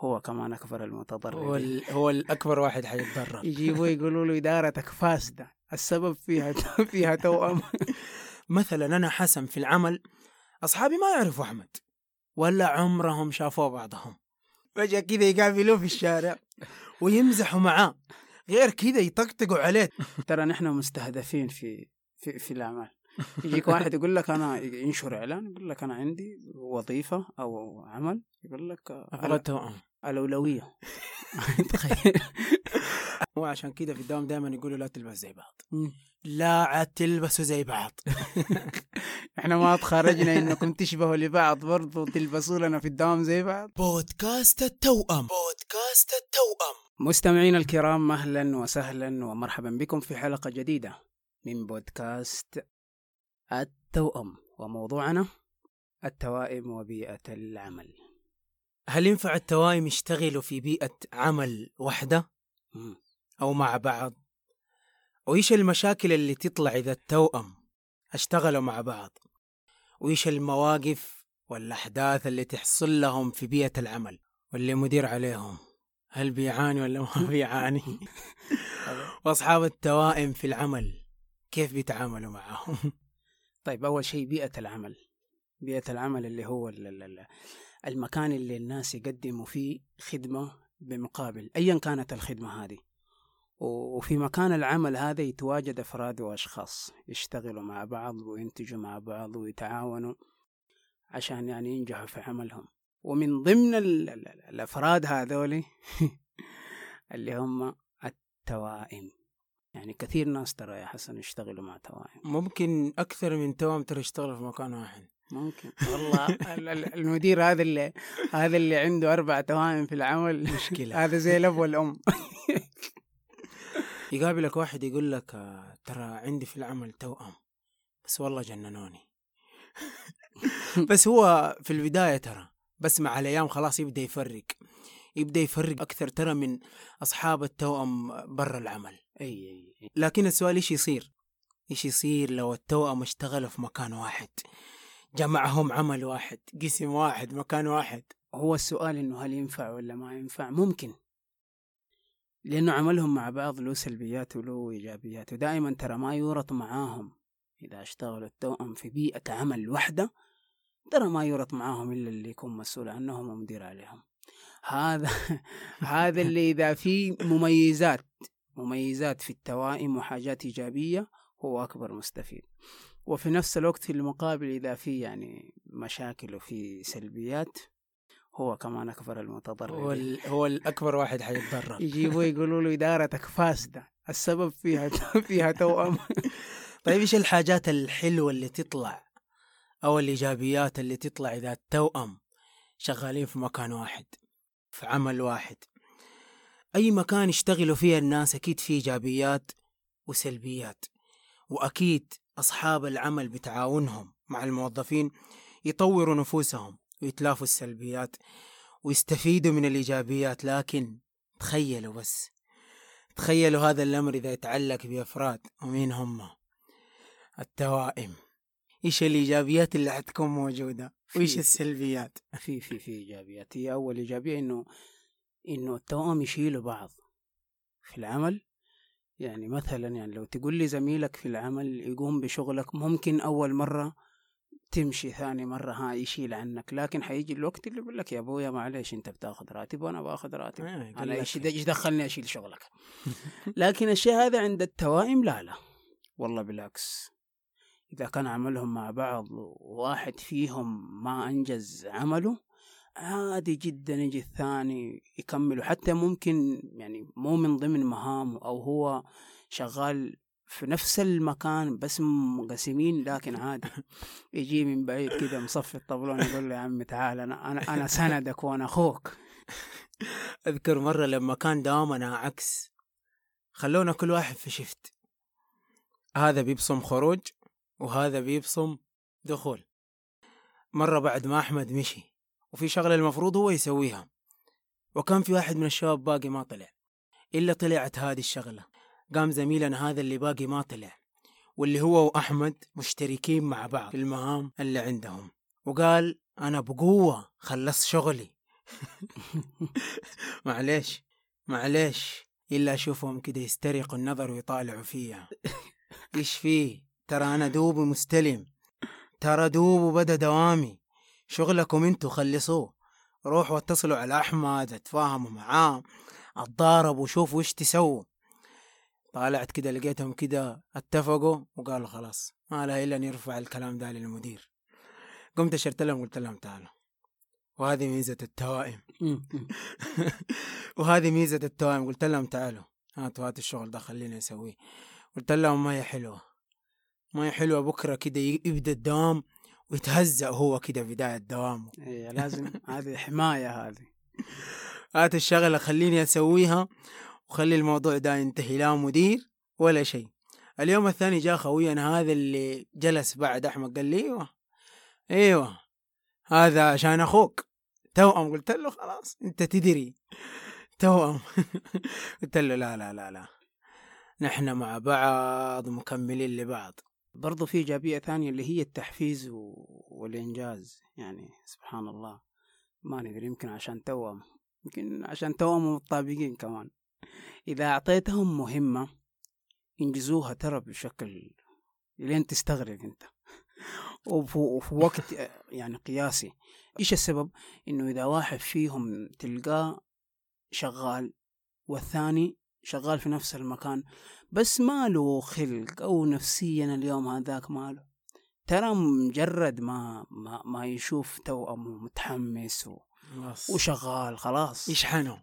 هو كمان أكبر المتضرر، هو الأكبر واحد حيتضرر. يجيبوا يقولوا له إدارتك فاسدة، السبب فيها توأم. مثلا أنا حسن في العمل، أصحابي ما يعرفوا أحمد ولا عمرهم شافوا بعضهم، فجأة كذا يقابلوه في الشارع ويمزحوا معاه، غير كذا يطقطقوا عليه. ترى نحن مستهدفين في الأعمال. يجيك واحد يقول لك أنا ينشر إعلان، يقول لك أنا عندي وظيفة أو عمل، يقول لك الأولوية. تخيل. وعشان كده في الدوام دائما يقولوا لا تلبس زي بعض، لا عاد تلبسوا زي بعض. احنا ما تخرجنا انكم تشبهوا لبعض برضو، تلبسوا لنا في الدوام زي بعض. بودكاست التوأم. مستمعين الكرام، أهلا وسهلا ومرحبا بكم في حلقة جديدة من بودكاست التوأم، وموضوعنا التوائم وبيئة العمل. هل ينفع التوائم يشتغلوا في بيئة عمل وحدة أو مع بعض؟ وإيش المشاكل اللي تطلع إذا التوأم اشتغلوا مع بعض؟ وإيش المواقف والأحداث اللي تحصل لهم في بيئة العمل؟ واللي مدير عليهم هل بيعاني ولا ما بيعاني؟ وأصحاب التوائم في العمل كيف بيتعاملوا معهم؟ طيب، أول شيء بيئة العمل اللي هو المكان اللي الناس يقدموا فيه خدمة بمقابل أيا كانت الخدمة هذه. وفي مكان العمل هذا يتواجد أفراد وأشخاص يشتغلوا مع بعض وينتجوا مع بعض ويتعاونوا عشان يعني ينجحوا في عملهم. ومن ضمن الأفراد هذولي اللي هم التوائم. يعني كثير ناس ترى يا حسن يشتغلوا مع توائم، ممكن أكثر من توأم ترى يشتغلوا في مكان واحد. ممكن والله. المدير هذا اللي عنده 4 توائم في العمل، مشكلة. هذا زي الأب والأم. يقابلك واحد يقول لك ترى عندي في العمل توأم، بس والله جننوني. بس هو في البداية ترى، بس مع الأيام خلاص يبدأ يفرق أكثر ترى من أصحاب التوأم برا العمل. أي. لكن السؤال إيش يصير لو التوأم اشتغلوا في مكان واحد، جمعهم عمل واحد، قسم واحد، مكان واحد؟ هو السؤال إنه هل ينفع ولا ما ينفع؟ ممكن، لأنه عملهم مع بعض له سلبيات وله إيجابيات، ودائما ترى ما يورط معاهم. إذا اشتغلوا التوأم في بيئة عمل وحدة ترى ما يورط معاهم إلا اللي يكون مسؤول عنهم ومدير عليهم. هذا اللي إذا في مميزات في التوائم وحاجات إيجابية هو أكبر مستفيد. وفي نفس الوقت في المقابل إذا في يعني مشاكل وفي سلبيات هو كمان أكبر المتضرر، هو الأكبر واحد حيتضرر. يجيبوا يقولوا له إدارتك فاسدة، السبب فيها توأم. طيب، إيش الحاجات الحلوة اللي تطلع أو الإيجابيات اللي تطلع إذا التوأم شغالين في مكان واحد، في عمل واحد؟ أي مكان يشتغلوا فيه الناس أكيد فيه إيجابيات وسلبيات، وأكيد أصحاب العمل بتعاونهم مع الموظفين يطوروا نفوسهم ويتلافوا السلبيات ويستفيدوا من الإيجابيات. لكن تخيلوا هذا الأمر إذا يتعلق بأفراد ومين هم التوائم. إيش الإيجابيات اللي حتكون موجودة وإيش السلبيات؟ في إيجابيات. هي أول إيجابية إنه التوأم يشيلوا بعض في العمل. يعني مثلا يعني لو تقول لي زميلك في العمل يقوم بشغلك، ممكن أول مرة تمشي، ثاني مرة يشيل عنك، لكن حيجي الوقت اللي يقول لك يا أبويا معليش أنت بتاخذ راتب وأنا باخذ راتب، أنا إيش دخلني أشيل شغلك. لكن الشيء هذا عند التوائم لا والله، بالعكس. إذا كان عملهم مع بعض واحد فيهم ما أنجز عمله عادي جدا يجي الثاني يكمله، حتى ممكن يعني مو من ضمن مهامه أو هو شغال في نفس المكان بس مقسمين، لكن عادي يجي من بعيد كده مصفي الطبلون يقول له يا عم تعال أنا سندك وأنا أخوك. أذكر مرة لما كان دوامنا عكس، خلونا كل واحد في شفت، هذا بيبصم خروج وهذا بيبصم دخول. مرة بعد ما أحمد مشي وفي شغلة المفروض هو يسويها، وكان في واحد من الشباب باقي ما طلع، إلا طلعت هذه الشغلة، قام زميلنا هذا اللي باقي ما طلع، واللي هو وأحمد مشتركين مع بعض في المهام اللي عندهم، وقال أنا بقوة خلص شغلي. معليش إلا أشوفهم كده يسترقوا النظر ويطالعوا فيها. إيش فيه؟ ترى أنا دوب مستلم، ترى دوب وبدأ دوامي. شغلكم انتوا خلصوه، روحوا اتصلوا على أحمد اتفاهموا معاه، اتضاربوا وشوفوا وش تسووا. طالعت كده لقيتهم كده اتفقوا وقالوا خلاص ما لها إلا نرفع الكلام ده للمدير. قمت اشرت لهم قلت لهم تعالوا، وهذه ميزة التوائم وهذه ميزة التوائم. قلت لهم تعالوا هاتوا الشغل ده خلينا نسويه. قلت لهم ما هي حلوة، ما هي حلوة بكرة كده يبدأ الدوام ويتهزأ هو كده بداية دوامه. إيه لازم هذه حماية، هذه هات الشغلة خليني أسويها وخلي الموضوع ده ينتهي، لا مدير ولا شيء. اليوم الثاني جاء خوينا هذا اللي جلس بعد أحمد قال لي ايوه هذا عشان أخوك توأم. قلت له خلاص أنت تدري توأم قلت له لا نحن مع بعض مكملين لبعض. برضو في إيجابية ثانية اللي هي التحفيز والإنجاز. يعني سبحان الله ما ندري، يمكن عشان توأم، يمكن عشان توأم متطابقين كمان. إذا أعطيتهم مهمة ينجزوها ترى بشكل لين تستغرب أنت وفي وقت يعني قياسي. إيش السبب؟ إنه إذا واحد فيهم تلقاه شغال والثاني شغال في نفس المكان بس ما له خلق أو نفسيا اليوم هذاك ما له، ترى مجرد ما يشوف توأمه متحمس وشغال خلاص يشحنه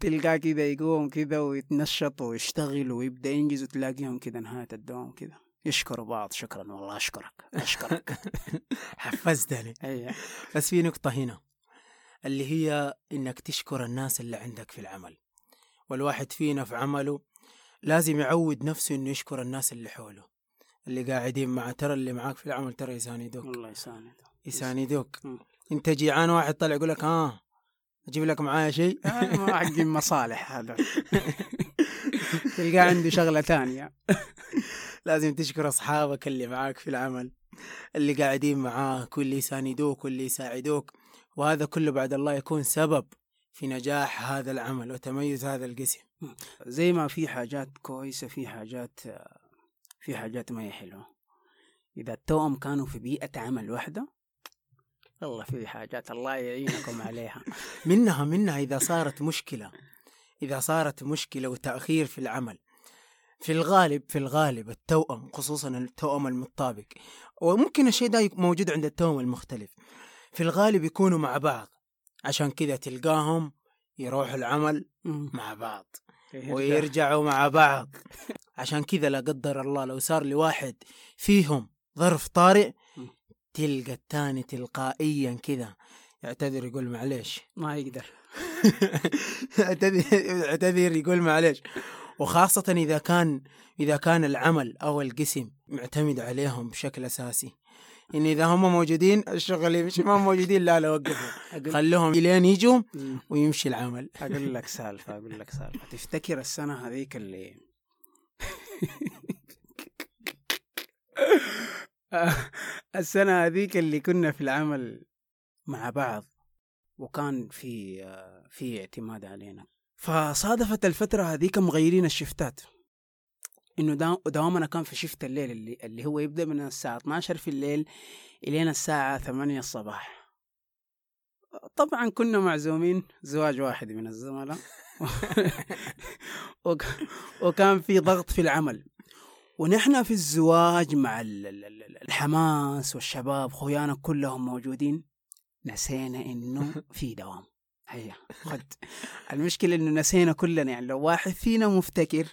تلقاه كده يقوم كده ويتنشط ويشتغل ويبدأ ينجز، وتلاقيهم كده نهاية الدوام كده يشكروا بعض. شكرا والله أشكرك حفزتني. بس في نقطة هنا اللي هي إنك تشكر الناس اللي عندك في العمل. والواحد فينا في عمله لازم يعود نفسه إنه يشكر الناس اللي حوله اللي قاعدين معه. ترى اللي معاك في العمل ترى يساندوك، الله يساندوك. أنت جيعان واحد طلع يقول لك أجيب لك معايا شيء ما عندي مصالح هذا تلقى عنده شغلة تانية. لازم تشكر أصحابك اللي معاك في العمل اللي قاعدين معاك واللي يساندوك واللي يساعدوك، وهذا كله بعد الله يكون سبب في نجاح هذا العمل وتميز هذا القسم. زي ما في حاجات كويسة في حاجات ما هي حلوة. إذا التوأم كانوا في بيئة عمل واحدة الله في حاجات الله يعينكم عليها منها إذا صارت مشكلة وتأخير في العمل، في الغالب التوأم، خصوصا التوأم المتطابق، وممكن الشيء ده موجود عند التوأم المختلف، في الغالب يكونوا مع بعض. عشان كذا تلقاهم يروحوا العمل مع بعض ويرجعوا مع بعض. عشان كذا لا قدر الله لو صار لواحد فيهم ظرف طارئ تلقى الثاني تلقائيا كذا يعتذر يقول معليش ما يقدر يعتذر يقول معليش. وخاصة إذا كان العمل أو القسم معتمد عليهم بشكل أساسي، إن إذا هم موجودين الشغل، مش ما موجودين لا وقفوا خلوهم إلين يجوا ويمشي العمل. أقول لك سالفة تفتكر السنة هذيك اللي السنة هذيك اللي كنا في العمل مع بعض وكان في اعتماد علينا، فصادفت الفترة هذيك مغيرين الشفتات، إنه دوامنا كان في شفت الليل اللي هو يبدأ من الساعة 12 في الليل إلينا الساعة 8 الصباح. طبعا كنا معزومين زواج واحد من الزملاء وكان في ضغط في العمل، ونحن في الزواج مع الحماس والشباب خويانا كلهم موجودين نسينا إنه في دوام. هيا المشكلة إنه نسينا كلنا، يعني لو واحد فينا مفتكر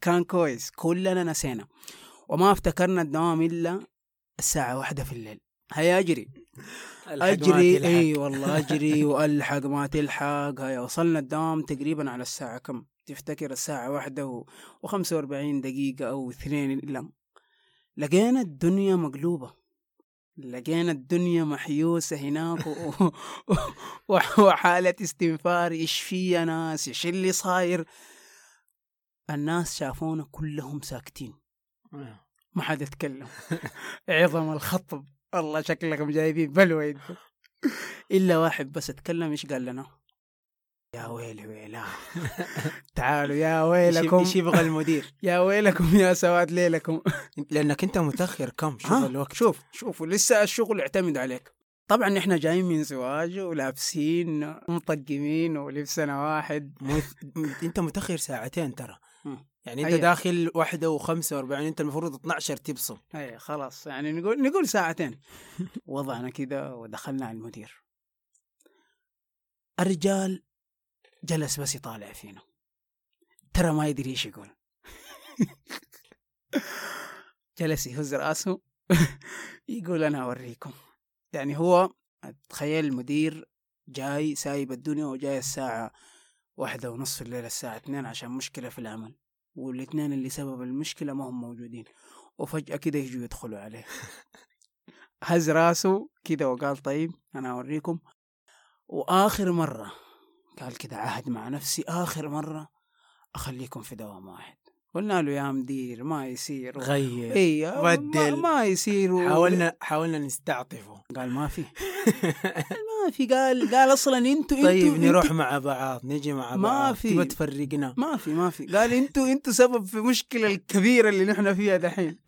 كان كويس، كلنا نسينا وما افتكرنا الدوام إلا الساعة 1 في الليل. هيا أجري أي والله أجري وألحق ما تلحق. هيا وصلنا الدوام تقريبا على الساعة كم تفتكر؟ الساعة 1:45 أو 2 إلا لقينا الدنيا مقلوبة، لقينا الدنيا محيوسة هناك وحالة استنفار. إيش في يا ناس؟ إيش اللي صاير؟ الناس شافونا كلهم ساكتين ما حد يتكلم عظم الخطب والله شكلكم جايبين بلوى انتوا. الا واحد بس اتكلم، ايش قال لنا؟ يا ويلي ويلا تعالوا يا ويلكم، ايش يبغى المدير؟ يا ويلكم يا سواد ليلكم. لانك انت متاخر كم؟ شوف الوقت، شوفوا لسه الشغل اعتمد عليك. طبعا احنا جايين من زواج ولابسين مطقمين ولبسنا واحد. انت متاخر ساعتين ترى، يعني انت داخل 1:45، انت المفروض 12 تبصم. اي خلاص، يعني نقول ساعتين. وضعنا كده ودخلنا على المدير. الرجال جلس بس يطالع فينا، ترى ما يدري ايش يقول. جلس يهز راسه يقول انا اوريكم. يعني هو تخيل المدير جاي سايب الدنيا وجاي الساعة 1:30 الليلة الساعة 2 عشان مشكلة في العمل، والاثنين اللي سبب المشكلة ما هم موجودين، وفجأة كده يجوا يدخلوا عليه. هز راسه كده وقال طيب أنا أوريكم. وآخر مرة قال كده، عهد مع نفسي آخر مرة أخليكم في دوام واحد. قلنا له يا مدير ما يصير، غير إيه بدل، ما يصير. حاولنا نستعطفه، قال ما في. ما في، قال أصلا أنتوا طيب نروح مع بعض، نجي مع بعض، ما في تفرقنا، ما في. قال أنتوا سبب في مشكلة الكبيرة اللي نحن فيها دحين.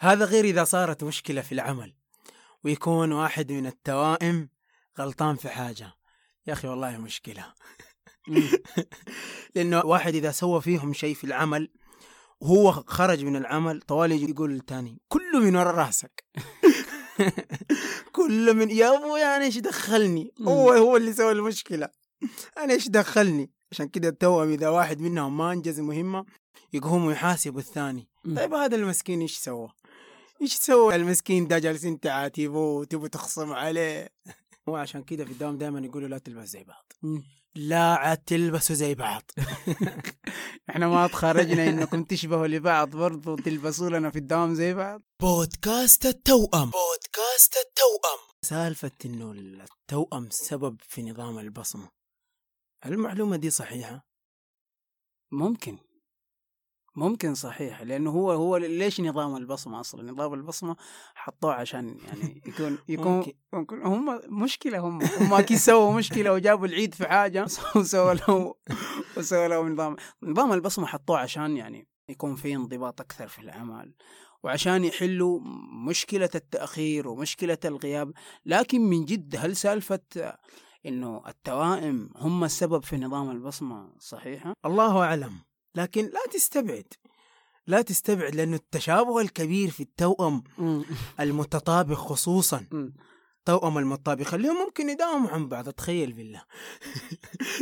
هذا غير إذا صارت مشكلة في العمل ويكون واحد من التوائم غلطان في حاجة، يا أخي والله مشكلة. لأنه واحد إذا سوى فيهم شيء في العمل وهو خرج من العمل طوالي يقول التاني كله من وراء رأسك. كله من، يا أبو يعني إيش دخلني، هو اللي سوى المشكلة، أنا إيش دخلني. عشان كده التوأم إذا واحد منهم ما أنجز مهمة يقوم ويحاسب الثاني. طيب هذا المسكين إيش سوى المسكين ده، جالسين تعاتبوه تبوا تخصم عليه. وعشان كده في الدوام دائما يقولوا لا تلبس زي بعض، لا عاد تلبسوا زي بعض. احنا ما تخرجنا انكم تشبهوا لبعض برضو، تلبسوا لنا في الدوام زي بعض. بودكاست التوأم سالفة انه التوأم سبب في نظام البصمة، هل المعلومة دي صحيحة؟ ممكن صحيح، لأنه هو ليش نظام البصمة أصلا؟ نظام البصمة حطوه عشان يعني يكون هم مشكلة، هم كي سووا مشكلة وجابوا العيد في حاجة وسووا له نظام البصمة حطوه عشان يعني يكون فيه انضباط أكثر في العمل، وعشان يحلوا مشكلة التأخير ومشكلة الغياب. لكن من جد هل سالفة إنه التوائم هم السبب في نظام البصمة صحيحة؟ الله أعلم، لكن لا تستبعد لأنه التشابه الكبير في التوأم المتطابق، خصوصا توأم المتطابق اليوم ممكن يداوموا عن بعض. تخيل بالله.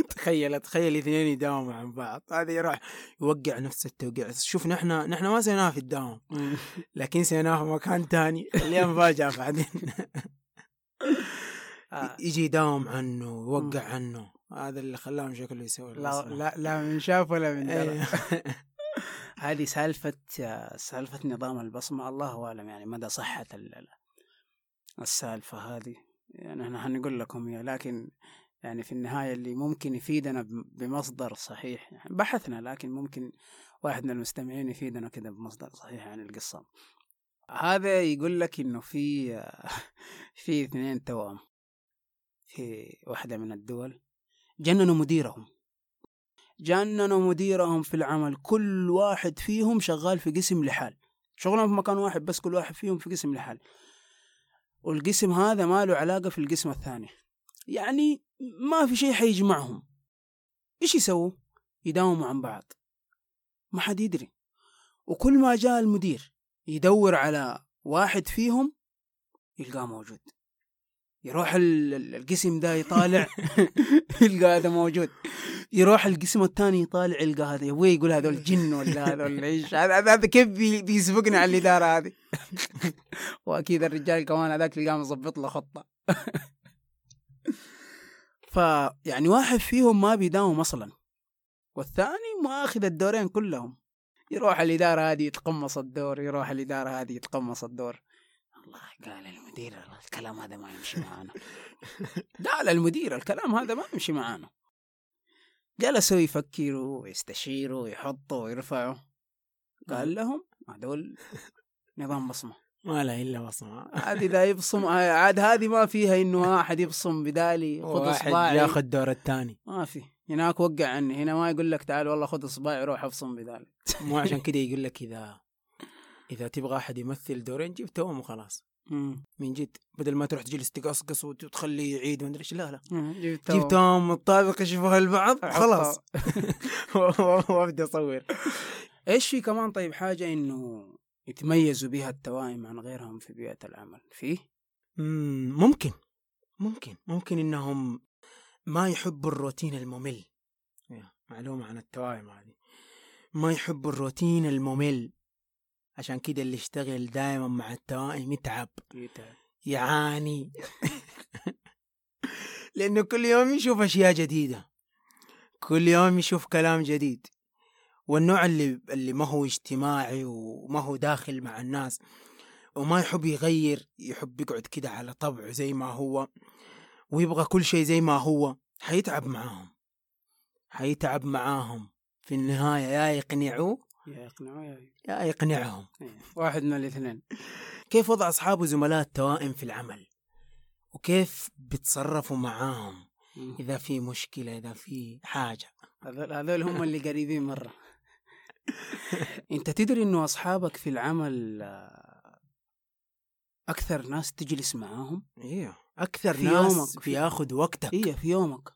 تخيل اثنين يداوموا عن بعض، هذا يروح يوقع نفس التوقيع. شوف نحن ما سيناه في الدوام، لكن سيناه في مكان تاني، خلينا نفاجأ بعدين. يجي يداوم عنه يوقع عنه، هذا اللي خلاهم شكله يسوي. لا من شاف ولا من درى. هذه سالفة نظام البصمة، الله أعلم يعني مدى صحة السالفة هذه، يعني احنا هنقول لكم هي، لكن يعني في النهاية اللي ممكن يفيدنا بمصدر صحيح، يعني بحثنا، لكن ممكن واحد من المستمعين يفيدنا كده بمصدر صحيح عن القصة. هذا يقول لك انه في 2 توأم في واحدة من الدول جننوا مديرهم في العمل، كل واحد فيهم شغال في قسم لحال، شغلهم في مكان واحد بس كل واحد فيهم في قسم لحال، والقسم هذا ما له علاقة في القسم الثاني، يعني ما في شيء حيجمعهم. إيش يسووا؟ يداوموا عن بعض، ما حد يدري. وكل ما جاء المدير يدور على واحد فيهم يلقاه موجود، يروح القسم ده يطالع يلقى هذا موجود، يروح القسم الثاني يطالع يلقى هذا، يبوي يقول هذول جن ولا هذول ايش، هذا كيف بيسبقنا على الإدارة هذه. واكيد الرجال كمان هذاك اللي قام يظبط له خطة. فيعني واحد فيهم ما بيداوم اصلا، والثاني ما اخذ الدورين كلهم، يروح الإدارة هذه يتقمص الدور، يروح الإدارة هذه يتقمص الدور. الله، قال المدير الكلام هذا ما يمشي معانا. قال المدير الكلام هذا ما يمشي معانا. جلسوا يفكروا ويستشيروا ويحطوا ويرفعوا. قال لهم هذول نظام بصمة، ما لا إلا بصمة هذه لا يبصم عاد، هذه ما فيها إنه أحد يبصم بدالي خذ إصبعي ياخذ دور الثاني، ما في هناك وقع عني هنا، ما يقول لك تعال والله خذ إصبعي روح أبصم بدالي مو عشان كده يقول لك إذا تبغى أحد يمثل دورين جيب توأم وخلاص من جد، بدل ما تروح تجلس تقصقص وتخليه يعيد ما أدري إيش، لا لا جيب توأم الطابق يشوفوها البعض خلاص وابدأ أصور إيش في كمان. طيب حاجة إنه يتميزوا بها التوائم عن غيرهم في بيئة العمل فيه؟ ممكن ممكن ممكن إنهم ما يحبوا الروتين الممل، معلومة عن التوائم هذه ما يحبوا الروتين الممل، عشان كده اللي يشتغل دائما مع التوائم يتعب يعاني لأنه كل يوم يشوف أشياء جديدة، كل يوم يشوف كلام جديد، والنوع اللي ما هو اجتماعي وما هو داخل مع الناس وما يحب يغير، يحب يقعد كده على طبعه زي ما هو ويبغى كل شيء زي ما هو، حيتعب معاهم في النهاية، يا يقنعهم واحد من الاثنين. كيف وضع أصحاب زملاء التوائم في العمل وكيف بتصرفوا معاهم إذا في مشكلة إذا في حاجة؟ هذول هم اللي قريبين مرة أنت تدري أنه أصحابك في العمل أكثر ناس تجلس معاهم، أكثر في ناس يومك بياخد وقتك في يومك.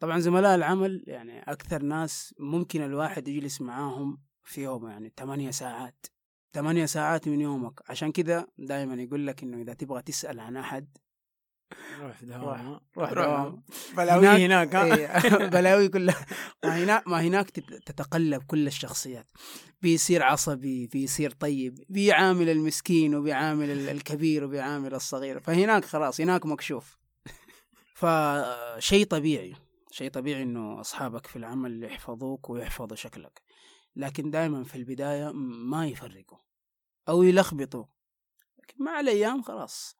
طبعا زملاء العمل يعني أكثر ناس ممكن الواحد يجلس معاهم في يوم، يعني 8 ساعات من يومك، عشان كده دائما يقول لك أنه إذا تبغى تسأل عن أحد روح دوام. بلاوي هناك بلاوي كلها ما هناك تتقلب كل الشخصيات، بيصير عصبي بيصير طيب، بيعامل المسكين وبيعامل الكبير وبيعامل الصغير، فهناك خلاص هناك مكشوف فشيء طبيعي، شيء طبيعي إنه أصحابك في العمل يحفظوك ويحفظوا شكلك، لكن دائما في البداية ما يفرقوا أو يلخبطوا، لكن مع الأيام خلاص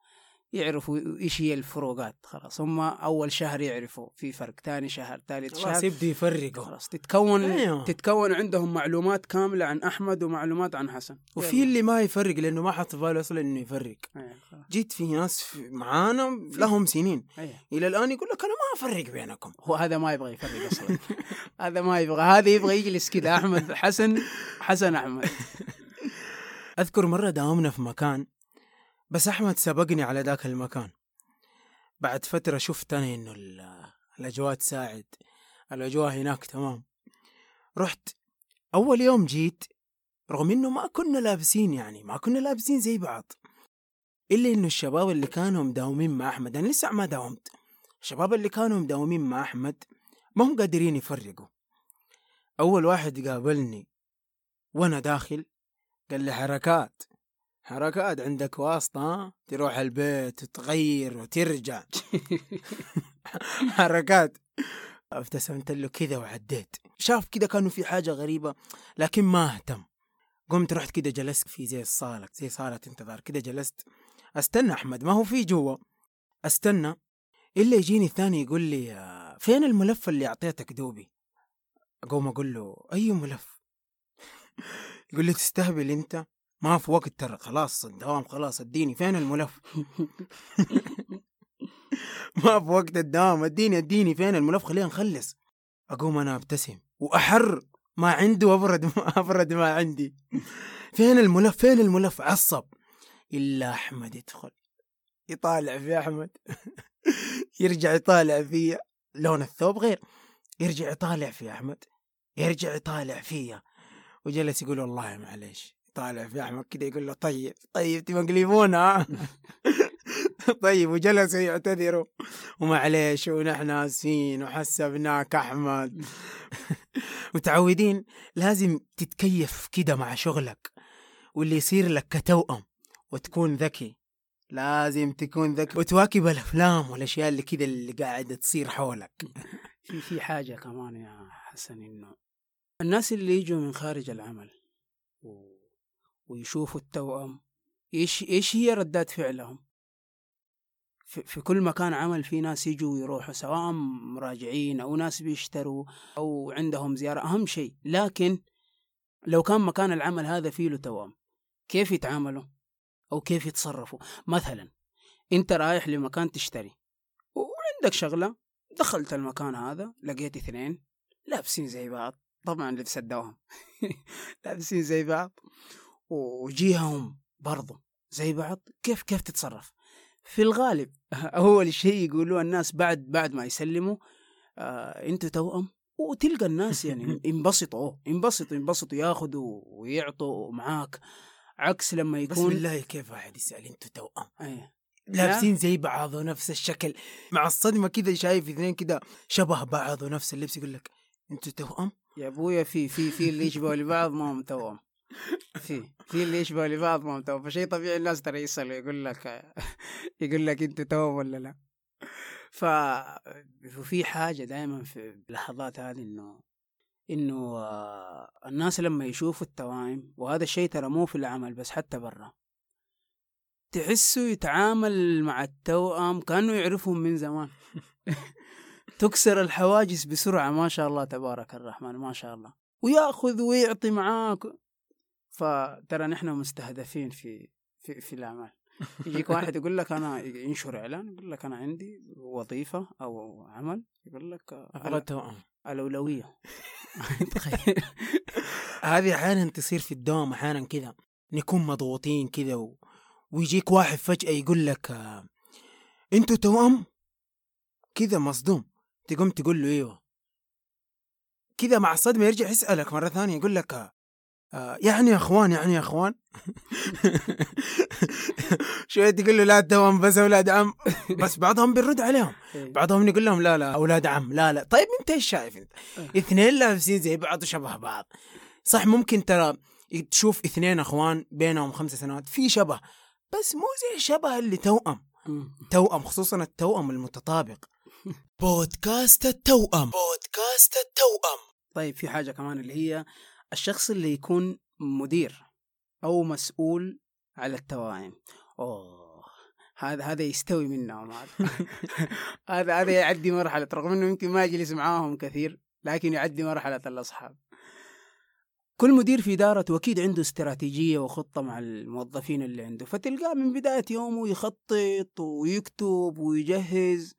يعرفوا إيش هي الفروقات، خلاص هم أول شهر يعرفوا في فرق، تاني شهر ثالث شهر خلاص يبدأ يفرقوا، خلاص تتكون عندهم معلومات كاملة عن أحمد ومعلومات عن حسن، وفي اللي ما يفرق لأنه ما حط باله أصلا إنه يفرق. جيت في ناس معانا لهم سنين إلى الآن يقول لك أنا ما أفرق بينكم، هو هذا ما يبغى يفرق أصلا هذا يبغى يجلس كده أحمد حسن أحمد أذكر مرة داومنا في مكان بس أحمد سبقني على ذاك المكان، بعد فترة شفت أنا إنه الأجواء تساعد، الأجواء هناك تمام. رحت أول يوم جيت رغم إنه ما كنا لابسين زي بعض، إلا إنه الشباب اللي كانوا مداومين مع أحمد، أنا لسه ما داومت، الشباب اللي كانوا مداومين مع أحمد ما هم قادرين يفرقوا. أول واحد قابلني وأنا داخل قال لي حركات عندك واسطة، تروح البيت وتغير وترجع حركات. ابتسمت له كذا وعديت، شاف كذا كانوا في حاجة غريبة لكن ما اهتم. قمت رحت كذا جلست في زي صالة انتظار كذا، جلست استنى أحمد ما هو في جوا، استنى إلا يجيني الثاني يقول لي فين الملف اللي أعطيتك دوبي؟ أقوم أقول له أي ملف؟ يقول لي تستهبل أنت، ما في وقت ترى، خلاص الدوام خلاص اديني فين الملف ما في وقت الدوام، اديني فين الملف خلينا نخلص. اقوم انا ابتسم واحر ما عنده وابرد ما عندي فين الملف عصب. الا احمد يدخل يطالع في احمد يرجع يطالع فيه، لون الثوب غير، يرجع يطالع في احمد يرجع يطالع فيه، وجلس يقول والله معليش، طالع في أحمد كده يقول له طيب تمقلبونا طيب، وجلسوا يعتذروا ومعليش ونحن آسفين وحسبناك أحمد متعودين لازم تتكيف كده مع شغلك واللي يصير لك كتوأم، وتكون ذكي، لازم تكون ذكي وتواكب الأفلام والأشياء اللي كده اللي قاعدة تصير حولك في حاجة كمان يا حسن، إنه الناس اللي يجوا من خارج العمل ويشوفوا التوأم إيش هي ردات فعلهم في كل مكان عمل؟ في ناس يجوا ويروحوا سواء مراجعين أو ناس بيشتروا أو عندهم زيارة، أهم شيء. لكن لو كان مكان العمل هذا فيه له توأم كيف يتعاملوا أو كيف يتصرفوا. مثلا أنت رايح لمكان تشتري وعندك شغلة، دخلت المكان هذا لقيت 2 لابسين زي بعض، طبعا لبس الدوام لابسين زي بعض وجيههم برضو زي بعض، كيف تتصرف؟ في الغالب أول شيء يقولوا الناس بعد ما يسلموا أنتوا توأم، وتلقى الناس يعني ينبسطوا ياخذوا ويعطوا معاك، عكس لما يكون بس بالله كيف واحد يسأل أنتوا توأم لابسين زي بعض ونفس الشكل، مع الصدمة كذا شايف 2 كذا شبه بعض ونفس اللبس يقول لك أنتوا توأم يا أبويا. في اللي يشبهوا لبعض ما هم توأم، في اللي يشبه لبعض ما متوفى، شيء طبيعي الناس ترى يسألوا يقول لك انت توأم ولا لا. ففي حاجة دائما في اللحظات هذه انه الناس لما يشوفوا التوائم، وهذا الشيء ترى مو في العمل بس حتى برا، تحسه يتعامل مع التوأم كأنه يعرفهم من زمان تكسر الحواجز بسرعة، ما شاء الله تبارك الرحمن ما شاء الله، ويأخذ ويعطي معاك. فترى نحن مستهدفين في الأعمال. يجيك واحد يقول لك أنا ينشر إعلان يقول لك أنا عندي وظيفة أو عمل، يقول لك الأولوية هذه أحيانا تصير في الدوام، أحيانا كذا نكون مضغوطين كذا ويجيك واحد فجأة يقول لك أنتوا توأم كذا، مصدوم تقوم تقول له إيوه كذا، مع الصدمة يرجع يسألك مرة ثانية يقول لك يعني يا اخوان شويه تقول له لا توأم بس اولاد عم، بس بعضهم بيرد عليهم، بعضهم يقول لهم لا اولاد عم لا. طيب انت ايش شايف؟ انت 2 لابسين زي بعض وشبه بعض، صح ممكن ترى تشوف 2 اخوان بينهم 5 سنوات في شبه، بس مو زي شبه اللي توأم خصوصا التوأم المتطابق. بودكاست التوأم. طيب في حاجه كمان اللي هي الشخص اللي يكون مدير أو مسؤول على التوائم، هذا يستوي منهم هذا يعدي مرحلة، رغم أنه يمكن ما يجلس معاهم كثير لكن يعدي مرحلة الأصحاب. كل مدير في إدارته أكيد عنده استراتيجية وخطة مع الموظفين اللي عنده، فتلقاه من بداية يومه يخطط ويكتب ويجهز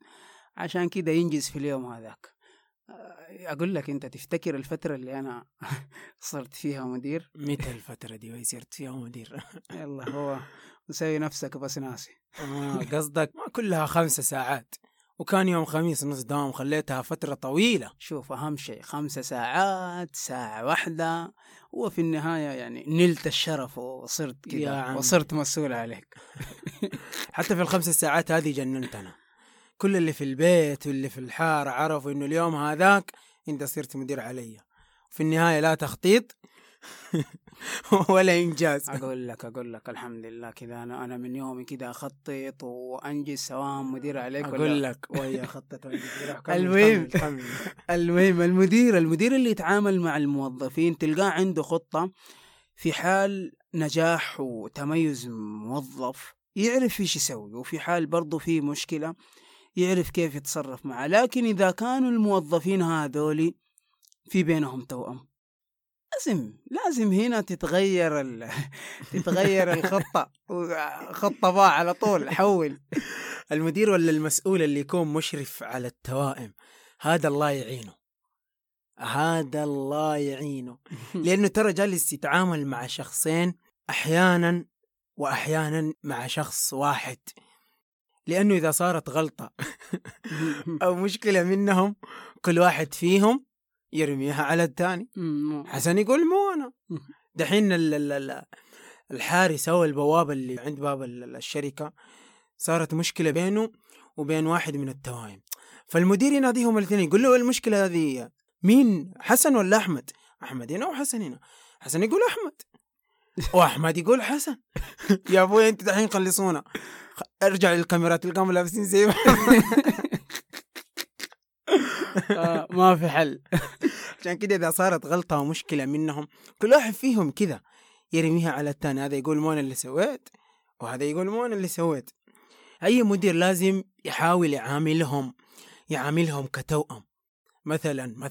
عشان كده ينجز في اليوم هذاك. أقول لك أنت تفتكر الفترة اللي أنا صرت فيها مدير؟ متى الفترة دي وصرت فيها مدير؟ يلا هو مسوي نفسك بس ناسي قصدك ما كلها 5 ساعات، وكان يوم خميس نص دوام، خليتها فترة طويلة. شوف أهم شيء 5 ساعات، 1 ساعة، وفي النهاية يعني نلت الشرف وصرت كده وصرت مسؤول عليك حتى في ال5 ساعات هذه جننتنا، كل اللي في البيت واللي في الحارة عرفوا إنه اليوم هذاك أنت صرت مدير علي، في النهاية لا تخطيط ولا إنجاز. أقول لك الحمد لله كذا، أنا من يومي كذا أخطط وأنجز، سواء مدير عليك أقول لك ويا أخطط المهم المدير اللي يتعامل مع الموظفين تلقاه عنده خطة. في حال نجاح وتميز موظف يعرف إيش يسوي، وفي حال برضو في مشكلة يعرف كيف يتصرف معه. لكن إذا كانوا الموظفين هذولي في بينهم توأم، لازم هنا تتغير الخطة، خطة باء على طول حول المدير ولا المسؤول اللي يكون مشرف على التوائم، هذا الله يعينه لأنه ترى جالس يتعامل مع شخصين أحيانا، وأحيانا مع شخص واحد، لأنه إذا صارت غلطة أو مشكلة منهم كل واحد فيهم يرميها على الثاني. حسن يقول مو أنا دحين الحارس أو البواب اللي عند باب الشركة صارت مشكلة بينه وبين واحد من التوائم، فالمدير يناديهم الاثنين يقول له المشكلة هذه مين، حسن ولا أحمد؟ أحمد هنا وحسن هنا. حسن يقول أحمد وأحمد يقول حسن يا أبوي أنت دحين خلصونا، ارجع للكاميرات القام لابسين زي ما في حل. عشان كده إذا صارت غلطة ومشكلة منهم كل واحد فيهم كذا يرميها على الثاني، هذا يقول مو أنا اللي سويت وهذا يقول مو أنا اللي سويت. أي مدير لازم يحاول يعاملهم كتوأم. مثلا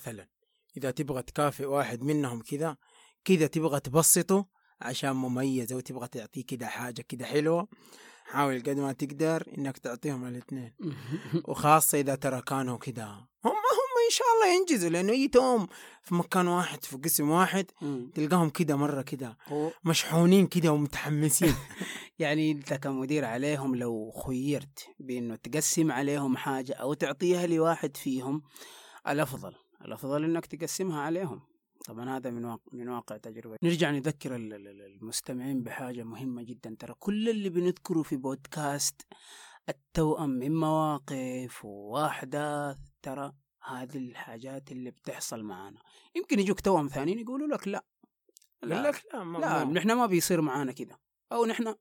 إذا تبغى تكافئ واحد منهم كذا تبغى تبسطه عشان مميزة وتبغى تعطيه كده حاجة كده حلوة، حاول قد ما تقدر إنك تعطيهم الاثنين. وخاصة إذا ترى كانوا كده هم إن شاء الله ينجزوا، لأنه أي توأم في مكان واحد في قسم واحد تلقاهم كده مرة كده مشحونين كده ومتحمسين. يعني أنت كمدير عليهم لو خيرت بأنه تقسم عليهم حاجة أو تعطيها لواحد فيهم، الأفضل إنك تقسمها عليهم. طبعا هذا من واقع تجربة. نرجع نذكر المستمعين بحاجة مهمة جدا، ترى كل اللي بنذكره في بودكاست التوأم من مواقف وأحداث، ترى هذه الحاجات اللي بتحصل معانا. يمكن يجوك توأم ثانيين يقولوا لك لا نحن ما بيصير معانا كده، أو نحن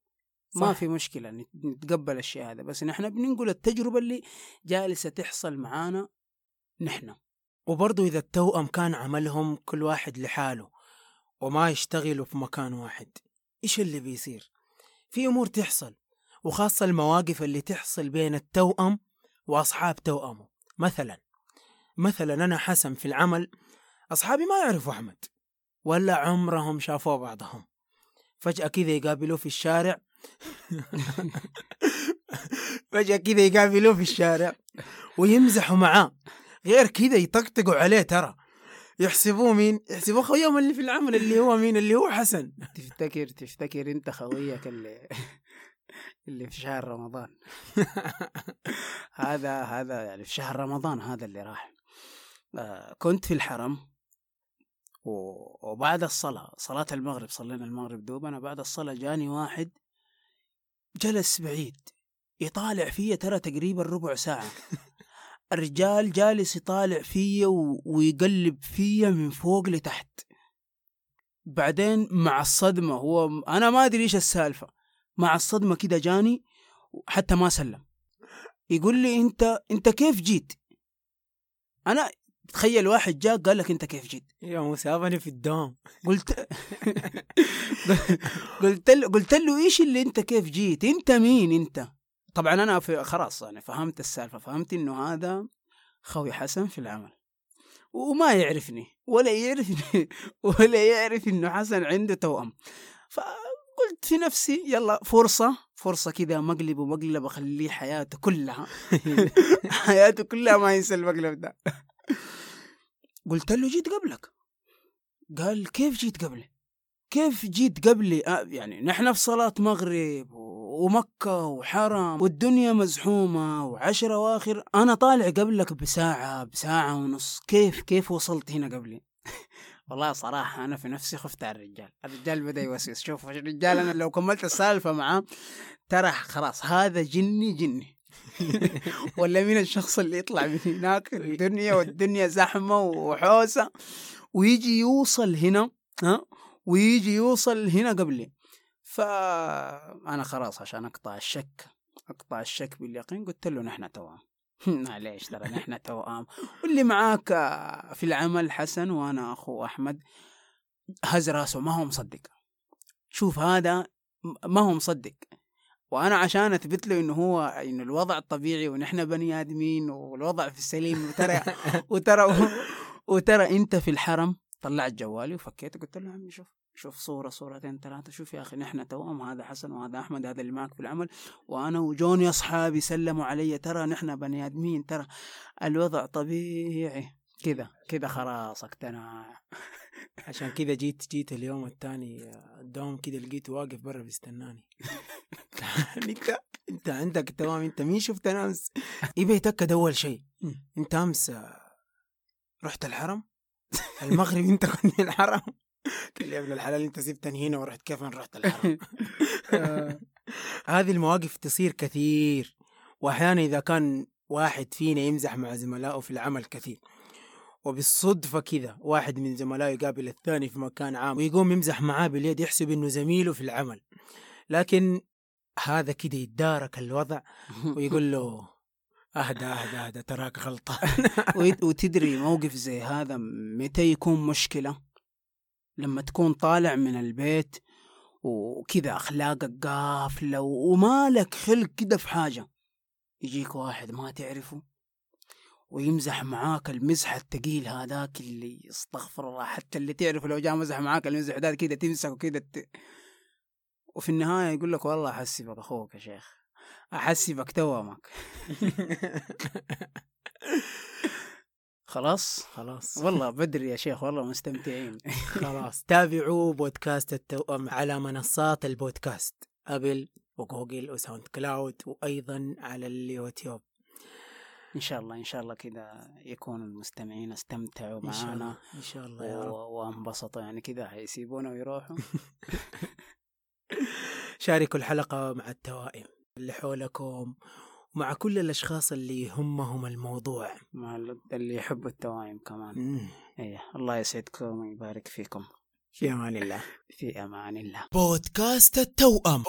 ما في مشكلة نتقبل الشيء هذا، بس نحن بننقل التجربة اللي جالسة تحصل معانا نحن. وبرضو إذا التوأم كان عملهم كل واحد لحاله وما يشتغلوا في مكان واحد، إيش اللي بيصير؟ في أمور تحصل، وخاصة المواقف اللي تحصل بين التوأم وأصحاب توأمه. مثلا أنا حسن في العمل، أصحابي ما يعرفوا أحمد ولا عمرهم شافوا بعضهم، فجأة كذا يقابلوه في الشارع ويمزحوا معاه، غير كذا يطقطقوا عليه، ترى يحسبوه خويهم اللي في العمل اللي هو حسن. تفتكر انت خويك اللي في شهر رمضان. هذا يعني في شهر رمضان هذا اللي راح، كنت في الحرم وبعد صلاة المغرب، صلينا المغرب دوبنا، بعد الصلاة جاني واحد جلس بعيد يطالع فيه، ترى تقريبا ربع ساعة الرجال جالس يطالع فيه ويقلب فيه من فوق لتحت. بعدين مع الصدمة هو أنا ما أدري إيش السالفة، مع الصدمة كده جاني حتى ما سلم، يقول لي أنت كيف جيت؟ أنا تخيل واحد جاء قال لك أنت كيف جيت يا موسى؟ أنا في الدوام. قلت له إيش اللي أنت كيف جيت؟ أنت مين أنت؟ طبعا أنا خلاص أنا فهمت السالفة، فهمت إنه هذا خوي حسن في العمل وما يعرفني ولا يعرف إنه حسن عنده توأم. فقلت في نفسي يلا فرصة كده مقلب أخليه حياته كلها ما ينسى المقلب ده. قلت له جيت قبلك. قال كيف جيت قبلي؟ يعني نحن في صلاة مغرب ومكة وحرم والدنيا مزحومة وعشرة واخر، أنا طالع قبلك بساعة ونص، كيف وصلت هنا قبلي؟ والله صراحة أنا في نفسي خفت على الرجال بدأ يوسوس. شوف الرجال أنا لو كملت السالفة معه ترى خلاص هذا جني ولا مين الشخص اللي يطلع من هناك الدنيا والدنيا زحمة وحوسة ويجي يوصل هنا قبلي. فأنا خلاص عشان أقطع الشك باليقين قلت له نحن توأم. معليش ترى نحن توأم، واللي معاك في العمل حسن وأنا أخو أحمد. هز راسه ما هو مصدق، شوف هذا ما هو مصدق، وأنا عشان أثبت له إنه الوضع الطبيعي ونحن بني آدمين والوضع في السليم، وترى أنت في الحرم. طلعت جوالي وفكيت قلت له عمي شوف صورة صورتين ثلاثة، شوف يا أخي نحن توأم، هذا حسن وهذا أحمد، هذا اللي معك في العمل وأنا، وجوني أصحابي سلموا علي، ترى نحن بني آدمين، ترى الوضع طبيعي كذا خلاص اقتنع. عشان كذا جيت اليوم الثاني الدوام كذا لقيته واقف برا بيستناني. انت عندك توأم، انت مين شفت أمس؟ يبي يتأكد أول شيء، انت أمس رحت الحرم المغرب؟ انت كنت الحرم؟ يا ابن الحلال انت سبتني هنا ورحت، كيف انا رحت الحرم؟ هذه المواقف تصير كثير، واحيانا اذا كان واحد فينا يمزح مع زملائه في العمل كثير وبالصدفه كذا واحد من زملائه يقابل الثاني في مكان عام ويقوم يمزح معاه باليد، يحسب انه زميله في العمل، لكن هذا كده يتدارك الوضع ويقول له اهدى تراك غلطان. وتدري موقف زي هذا متى يكون مشكله؟ لما تكون طالع من البيت وكذا أخلاقك قافلة ومالك خلق كذا في حاجة، يجيك واحد ما تعرفه ويمزح معاك المزح الثقيل هذاك اللي استغفر الله، حتى اللي تعرف لو جاء مزح معاك المزح هذا كده تمسك وكده وفي النهاية يقول لك والله أحسبك أخوك يا شيخ، أحسبك توأمك. خلاص والله بدري يا شيخ، والله مستمتعين. خلاص تابعوا بودكاست التوأم على منصات البودكاست أبل وجوجل وساوند كلاود، وأيضا على اليوتيوب. إن شاء الله كده يكون المستمعين استمتعوا معنا إن شاء الله يا رب وانبسطوا، يعني كده هيسيبونا ويروحوا. شاركوا الحلقة مع التوائم اللي حولكم ومع كل الأشخاص اللي همهم الموضوع، مع اللي يحب التوائم كمان. إيه الله يسعدكم ويبارك فيكم. في أمان الله. بودكاست التوأم.